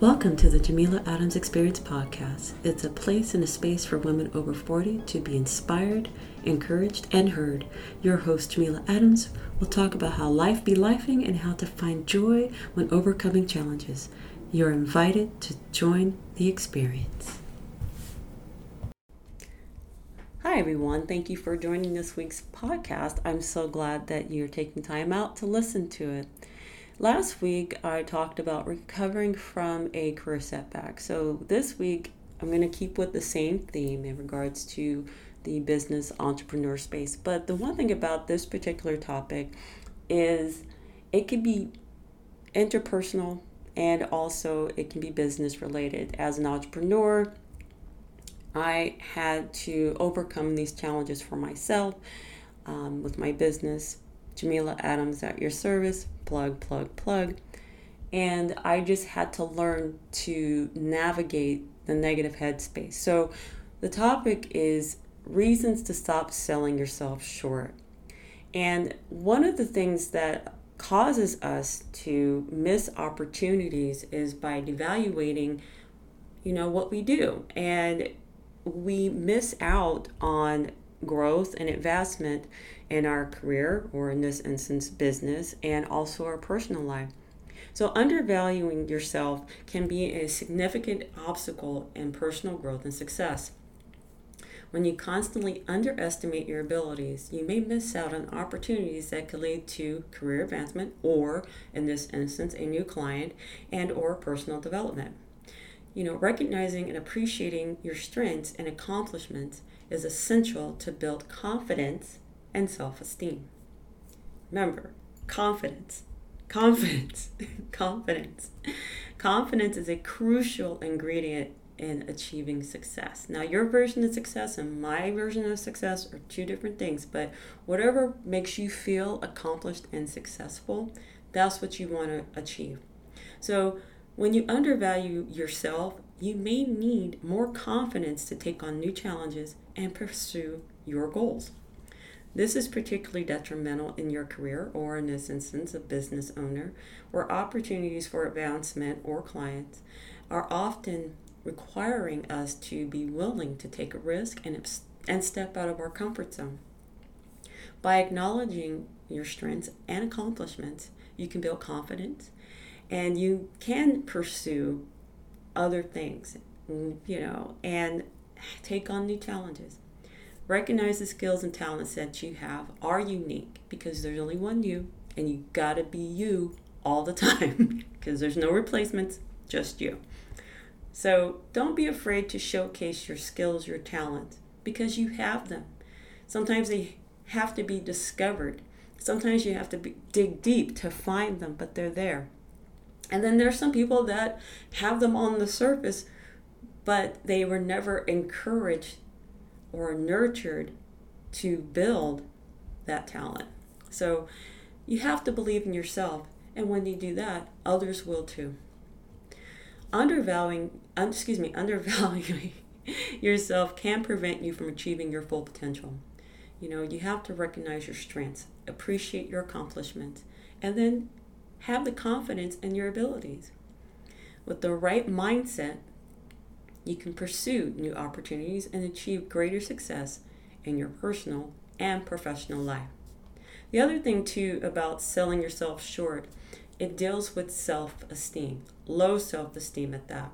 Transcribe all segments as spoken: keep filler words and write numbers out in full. Welcome to the Jameela Adams Experience podcast. It's a place and a space for women over forty to be inspired, encouraged, and heard. Your host, Jameela Adams, will talk about how life be lifing and how to find joy when overcoming challenges. You're invited to join the experience. Hi, everyone. Thank you for joining this week's podcast. I'm so glad that you're taking time out to listen to it. Last week, I talked about recovering from a career setback. So this week, I'm going to keep with the same theme in regards to the business entrepreneur space. But the one thing about this particular topic is it can be interpersonal and also it can be business related. As an entrepreneur, I had to overcome these challenges for myself um, with my business, Jameela Adams at your service, plug, plug, plug. And I just had to learn to navigate the negative headspace. So the topic is reasons to stop selling yourself short. And one of the things that causes us to miss opportunities is by devaluating, you know, what we do. And we miss out on growth and advancement in our career, or in this instance, business, and also our personal life. So undervaluing yourself can be a significant obstacle in personal growth and success. When you constantly underestimate your abilities, you may miss out on opportunities that could lead to career advancement, or in this instance, a new client and or personal development. You know, recognizing and appreciating your strengths and accomplishments is essential to build confidence and self-esteem. Remember, confidence, confidence, confidence. Confidence is a crucial ingredient in achieving success. Now, your version of success and my version of success are two different things, but whatever makes you feel accomplished and successful, that's what you want to achieve. So when you undervalue yourself, you may need more confidence to take on new challenges and pursue your goals. This is particularly detrimental in your career, or in this instance, a business owner, where opportunities for advancement or clients are often requiring us to be willing to take a risk and, and step out of our comfort zone. By acknowledging your strengths and accomplishments, you can build confidence and you can pursue other things, you know, and take on new challenges. Recognize the skills and talents that you have are unique, because there's only one you, and you gotta be you all the time because there's no replacements, just you. So don't be afraid to showcase your skills, your talents, because you have them. Sometimes they have to be discovered. Sometimes you have to be, dig deep to find them, but they're there. And then there's some people that have them on the surface, but they were never encouraged or nurtured to build that talent. So you have to believe in yourself. And when you do that, others will too. Undervaluing, excuse me, undervaluing yourself can prevent you from achieving your full potential. You know, you have to recognize your strengths, appreciate your accomplishments, and then have the confidence in your abilities. With the right mindset, you can pursue new opportunities and achieve greater success in your personal and professional life. The other thing too about selling yourself short, it deals with self-esteem, low self-esteem at that.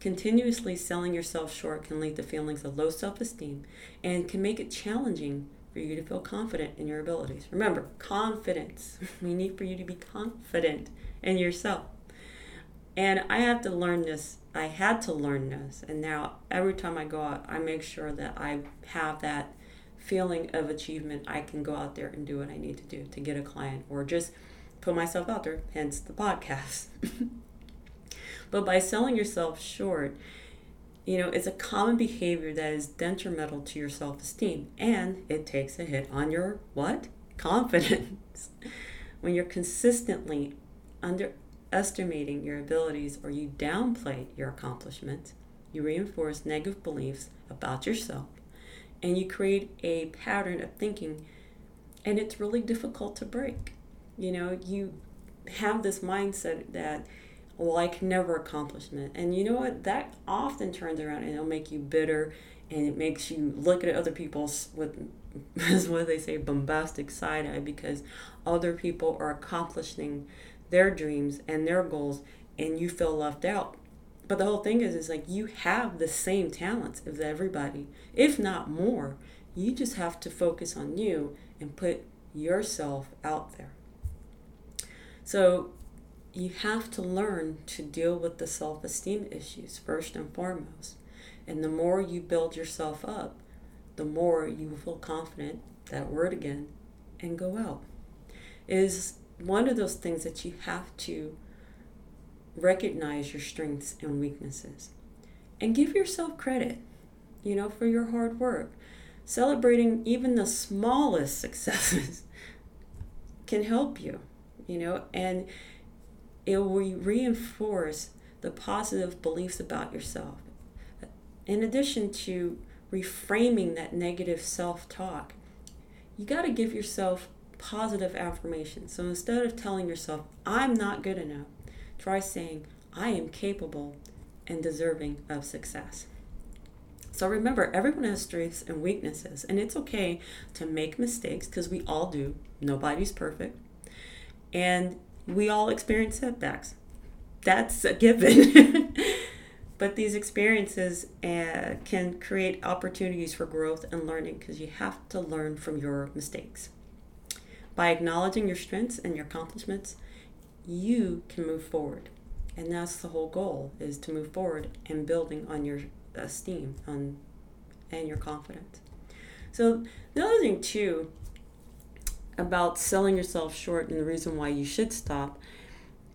Continuously selling yourself short can lead to feelings of low self-esteem and can make it challenging for you to feel confident in your abilities. Remember, confidence. We need for you to be confident in yourself. And I have to learn this. I had to learn this. And now every time I go out, I make sure that I have that feeling of achievement. I can go out there and do what I need to do to get a client or just put myself out there, hence the podcast. But by selling yourself short, you know, it's a common behavior that is detrimental to your self-esteem, and it takes a hit on your what? Confidence. When you're consistently underestimating your abilities or you downplay your accomplishments, you reinforce negative beliefs about yourself, and you create a pattern of thinking, and it's really difficult to break. You know, you have this mindset that like never accomplishment. And you know what? That often turns around and it'll make you bitter, and it makes you look at other people with, as what they say, bombastic side eye, because other people are accomplishing their dreams and their goals, and you feel left out. But the whole thing is, is like you have the same talents as everybody, if not more. You just have to focus on you and put yourself out there. So you have to learn to deal with the self-esteem issues first and foremost. And the more you build yourself up, the more you feel confident, that word again, and go out. It is one of those things that you have to recognize your strengths and weaknesses and give yourself credit, you know, for your hard work. Celebrating even the smallest successes can help you, you know, and it will reinforce the positive beliefs about yourself. In addition to reframing that negative self-talk, you got to give yourself positive affirmations. So instead of telling yourself, I'm not good enough, try saying, I am capable and deserving of success. So remember, everyone has strengths and weaknesses, and it's okay to make mistakes because we all do. Nobody's perfect. And we all experience setbacks. That's a given. But these experiences uh, can create opportunities for growth and learning, because you have to learn from your mistakes. By acknowledging your strengths and your accomplishments, you can move forward. And that's the whole goal, is to move forward and building on your esteem on, and your confidence. So the other thing too about selling yourself short, and the reason why you should stop,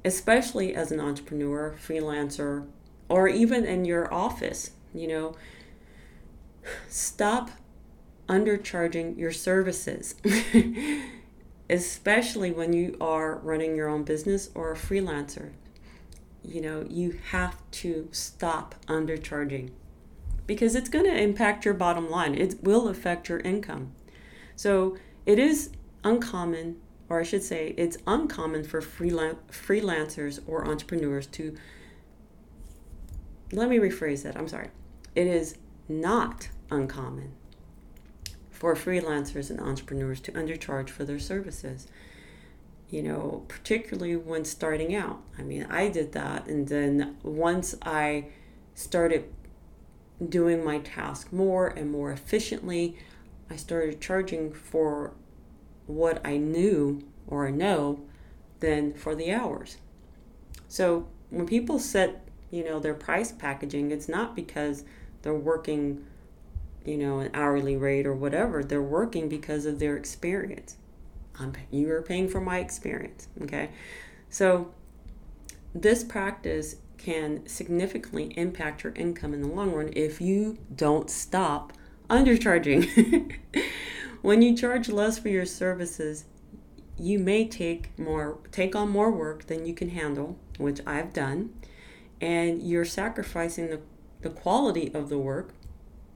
especially as an entrepreneur, freelancer, or even in your office, you know, stop undercharging your services, especially when you are running your own business or a freelancer. You know, you have to stop undercharging, because it's going to impact your bottom line. It will affect your income. So it is uncommon, or I should say, it's uncommon for freelan- freelancers or entrepreneurs to, let me rephrase that, I'm sorry. It is not uncommon for freelancers and entrepreneurs to undercharge for their services. You know, particularly when starting out. I mean, I did that. And then once I started doing my task more and more efficiently, I started charging for what I knew or know than for the hours. So when people set, you know, their price packaging, it's not because they're working, you know, an hourly rate or whatever. They're working because of their experience. I'm, you are paying for my experience, okay? So this practice can significantly impact your income in the long run if you don't stop undercharging. When you charge less for your services, you may take more, take on more work than you can handle, which I've done, and you're sacrificing the, the quality of the work,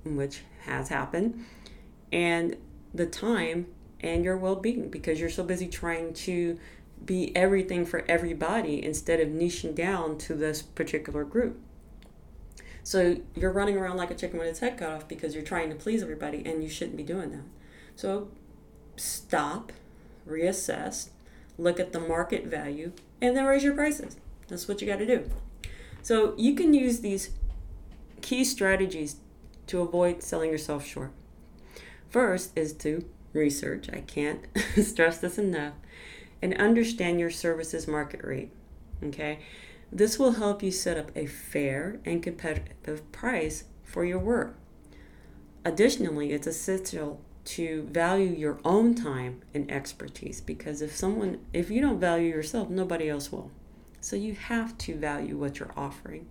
which has happened, and the time and your well-being, because you're so busy trying to be everything for everybody instead of niching down to this particular group. So you're running around like a chicken with its head cut off because you're trying to please everybody, and you shouldn't be doing that. So stop, reassess, look at the market value, and then raise your prices. That's what you got to do. So you can use these key strategies to avoid selling yourself short. First is to research, I can't stress this enough, and understand your services market rate, okay? This will help you set up a fair and competitive price for your work. Additionally, it's essential to value your own time and expertise, because if someone, if you don't value yourself, nobody else will. So you have to value what you're offering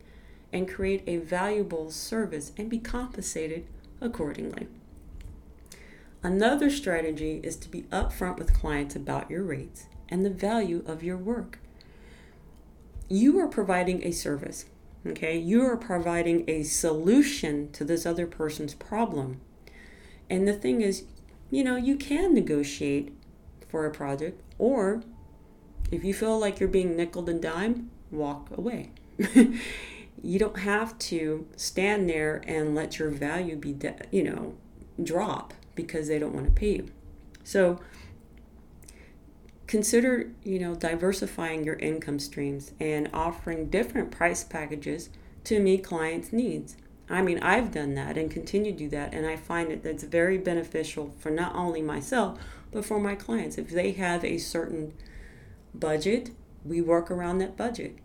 and create a valuable service and be compensated accordingly. Another strategy is to be upfront with clients about your rates and the value of your work. You are providing a service, okay? You are providing a solution to this other person's problem. And the thing is, you know, you can negotiate for a project, or if you feel like you're being nickeled and dimed, walk away. You don't have to stand there and let your value be, de- you know, drop because they don't want to pay you. So consider, you know, diversifying your income streams and offering different price packages to meet clients' needs. I mean, I've done that and continue to do that, and I find that that's very beneficial for not only myself, but for my clients. If they have a certain budget, we work around that budget.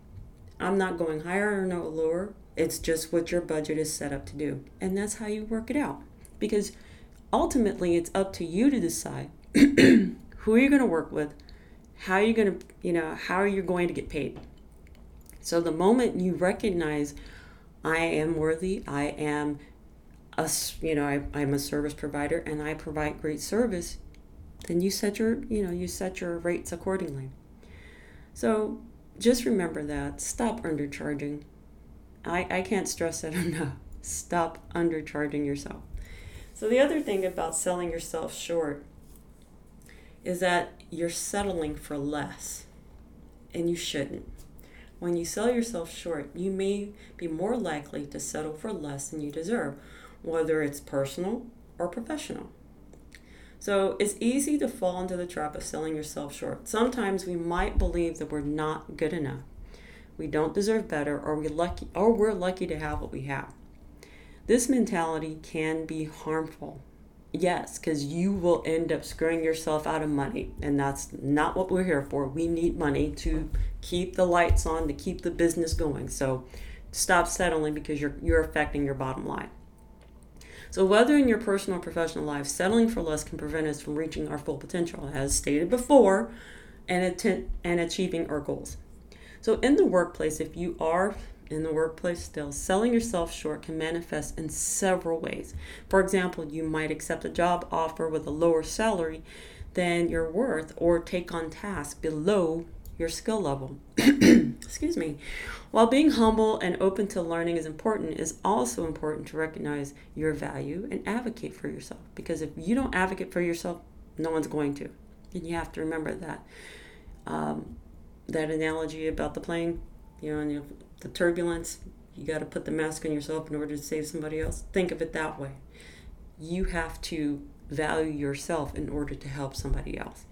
I'm not going higher or no lower. It's just what your budget is set up to do. And that's how you work it out. Because ultimately, it's up to you to decide who you're going to work with, how you're going to, you know, how you're going to get paid. So the moment you recognize I am worthy, I am a, you know, I, I'm a service provider and I provide great service, then you set your, you know, you set your rates accordingly. So just remember that. Stop undercharging. I, I can't stress that enough. Stop undercharging yourself. So the other thing about selling yourself short is that you're settling for less, and you shouldn't. When you sell yourself short, you may be more likely to settle for less than you deserve, whether it's personal or professional. So it's easy to fall into the trap of selling yourself short. Sometimes we might believe that we're not good enough, we don't deserve better, or we lucky, or we're lucky to have what we have. This mentality can be harmful. Yes, because you will end up screwing yourself out of money, and that's not what we're here for. We need money to keep the lights on, to keep the business going. So stop settling because you're you're affecting your bottom line. So whether in your personal or professional life, settling for less can prevent us from reaching our full potential, as stated before, and atten- and achieving our goals. So in the workplace, if you are in the workplace still, selling yourself short can manifest in several ways. For example, you might accept a job offer with a lower salary than your worth, or take on tasks below your skill level. Excuse me. While being humble and open to learning is important, it's also important to recognize your value and advocate for yourself. Because if you don't advocate for yourself, no one's going to. And you have to remember that. Um, that analogy about the plane, you know, and the turbulence, you got to put the mask on yourself in order to save somebody else. Think of it that way. You have to value yourself in order to help somebody else.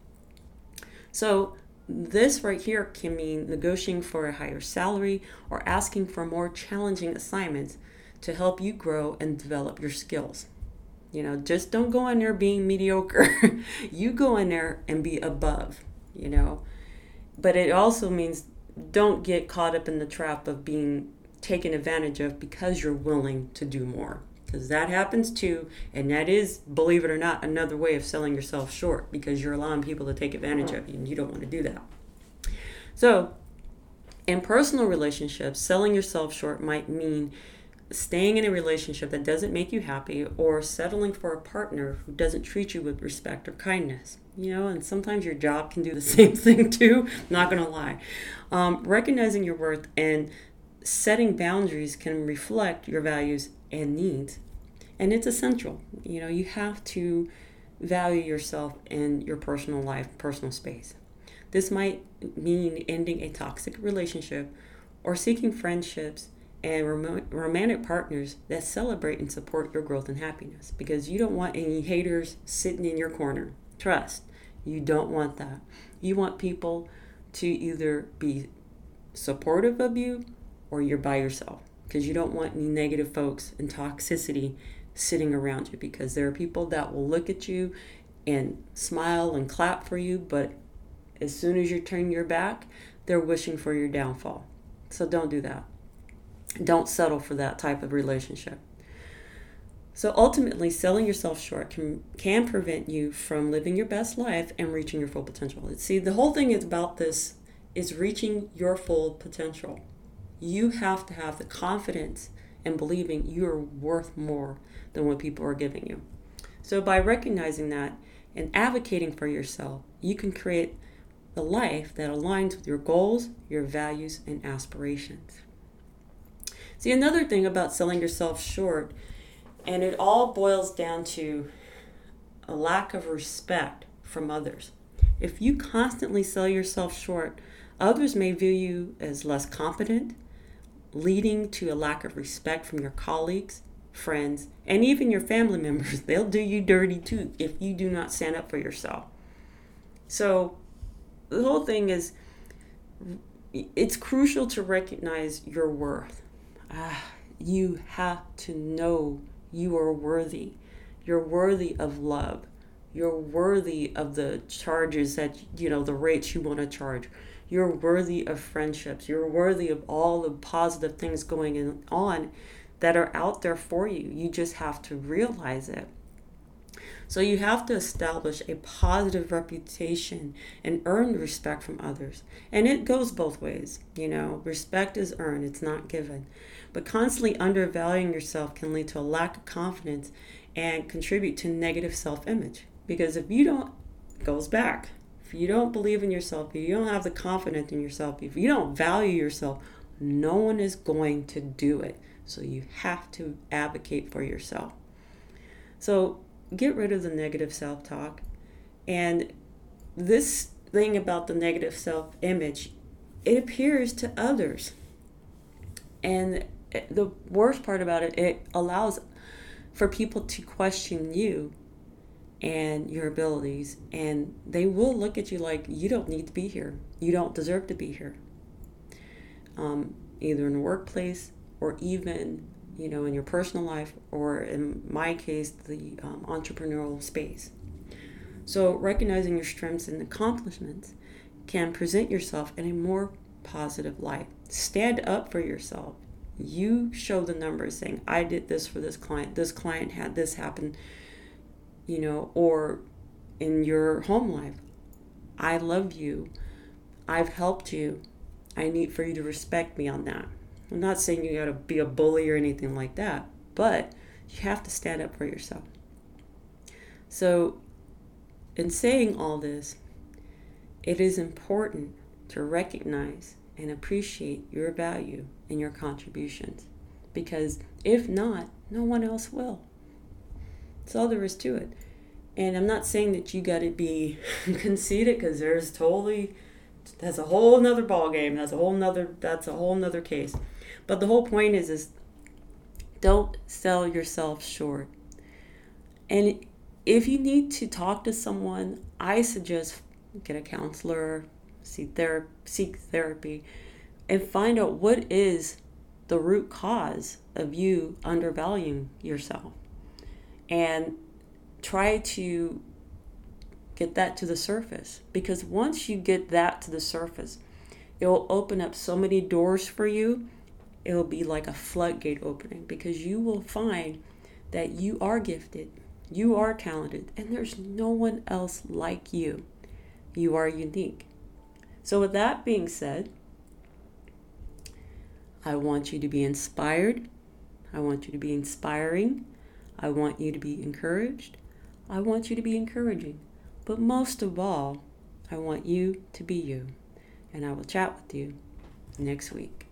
So this right here can mean negotiating for a higher salary or asking for more challenging assignments to help you grow and develop your skills. You know, just don't go in there being mediocre. You go in there and be above, you know. But it also means don't get caught up in the trap of being taken advantage of because you're willing to do more. Because that happens too, and that is, believe it or not, another way of selling yourself short, because you're allowing people to take advantage of you, and you don't want to do that. So, in personal relationships, selling yourself short might mean staying in a relationship that doesn't make you happy, or settling for a partner who doesn't treat you with respect or kindness. You know, and sometimes your job can do the same thing too, not going to lie. Um, recognizing your worth and setting boundaries can reflect your values and needs. And it's essential. You know, you have to value yourself in your personal life, personal space. This might mean ending a toxic relationship or seeking friendships and rom- romantic partners that celebrate and support your growth and happiness, because you don't want any haters sitting in your corner. Trust. You don't want that. You want people to either be supportive of you or you're by yourself, because you don't want any negative folks and toxicity sitting around you, because there are people that will look at you and smile and clap for you, but as soon as you turn your back, they're wishing for your downfall. So don't do that. Don't settle for that type of relationship. So ultimately, selling yourself short can can prevent you from living your best life and reaching your full potential. See, the whole thing is about this is reaching your full potential. You have to have the confidence and believing you are worth more than what people are giving you. So by recognizing that and advocating for yourself, you can create a life that aligns with your goals, your values, and aspirations. See, another thing about selling yourself short, and it all boils down to a lack of respect from others. If you constantly sell yourself short Others may view you as less competent, leading to a lack of respect from your colleagues, friends, and even your family members. They'll do you dirty too if you do not stand up for yourself. So the whole thing is, it's crucial to recognize your worth. Ah, you have to know you are worthy. You're worthy of love. You're worthy of the charges that, you know, the rates you want to charge. You're worthy of friendships. You're worthy of all the positive things going on that are out there for you. You just have to realize it. So you have to establish a positive reputation and earn respect from others. And it goes both ways. You know, respect is earned. It's not given. But constantly undervaluing yourself can lead to a lack of confidence and contribute to negative self-image. Because if you don't, it goes back. If you don't believe in yourself, if you don't have the confidence in yourself, if you don't value yourself, no one is going to do it. So you have to advocate for yourself. So get rid of the negative self-talk. And this thing about the negative self-image, it appears to others. And the worst part about it, it allows for people to question you and your abilities. And they will look at you like, you don't need to be here. You don't deserve to be here. Um, either in the workplace or even, you know, in your personal life, or in my case, the um, entrepreneurial space. So recognizing your strengths and accomplishments can present yourself in a more positive light. Stand up for yourself. You show the numbers saying, I did this for this client. This client had this happen, you know, or in your home life. I love you. I've helped you. I need for you to respect me on that. I'm not saying you got to be a bully or anything like that, but you have to stand up for yourself. So in saying all this, it is important to recognize and appreciate your value and your contributions, because if not, no one else will. That's all there is to it. And I'm not saying that you got to be conceited, because there's totally, that's a whole nother ball game. That's a whole nother, that's a whole nother case. But the whole point is, is don't sell yourself short. And if you need to talk to someone, I suggest get a counselor, see ther- seek therapy, and find out what is the root cause of you undervaluing yourself. And try to get that to the surface. Because once you get that to the surface, it will open up so many doors for you. It will be like a floodgate opening, because you will find that you are gifted, you are talented, and there's no one else like you. You are unique. So with that being said, I want you to be inspired. I want you to be inspiring. I want you to be encouraged. I want you to be encouraging. But most of all, I want you to be you. And I will chat with you next week.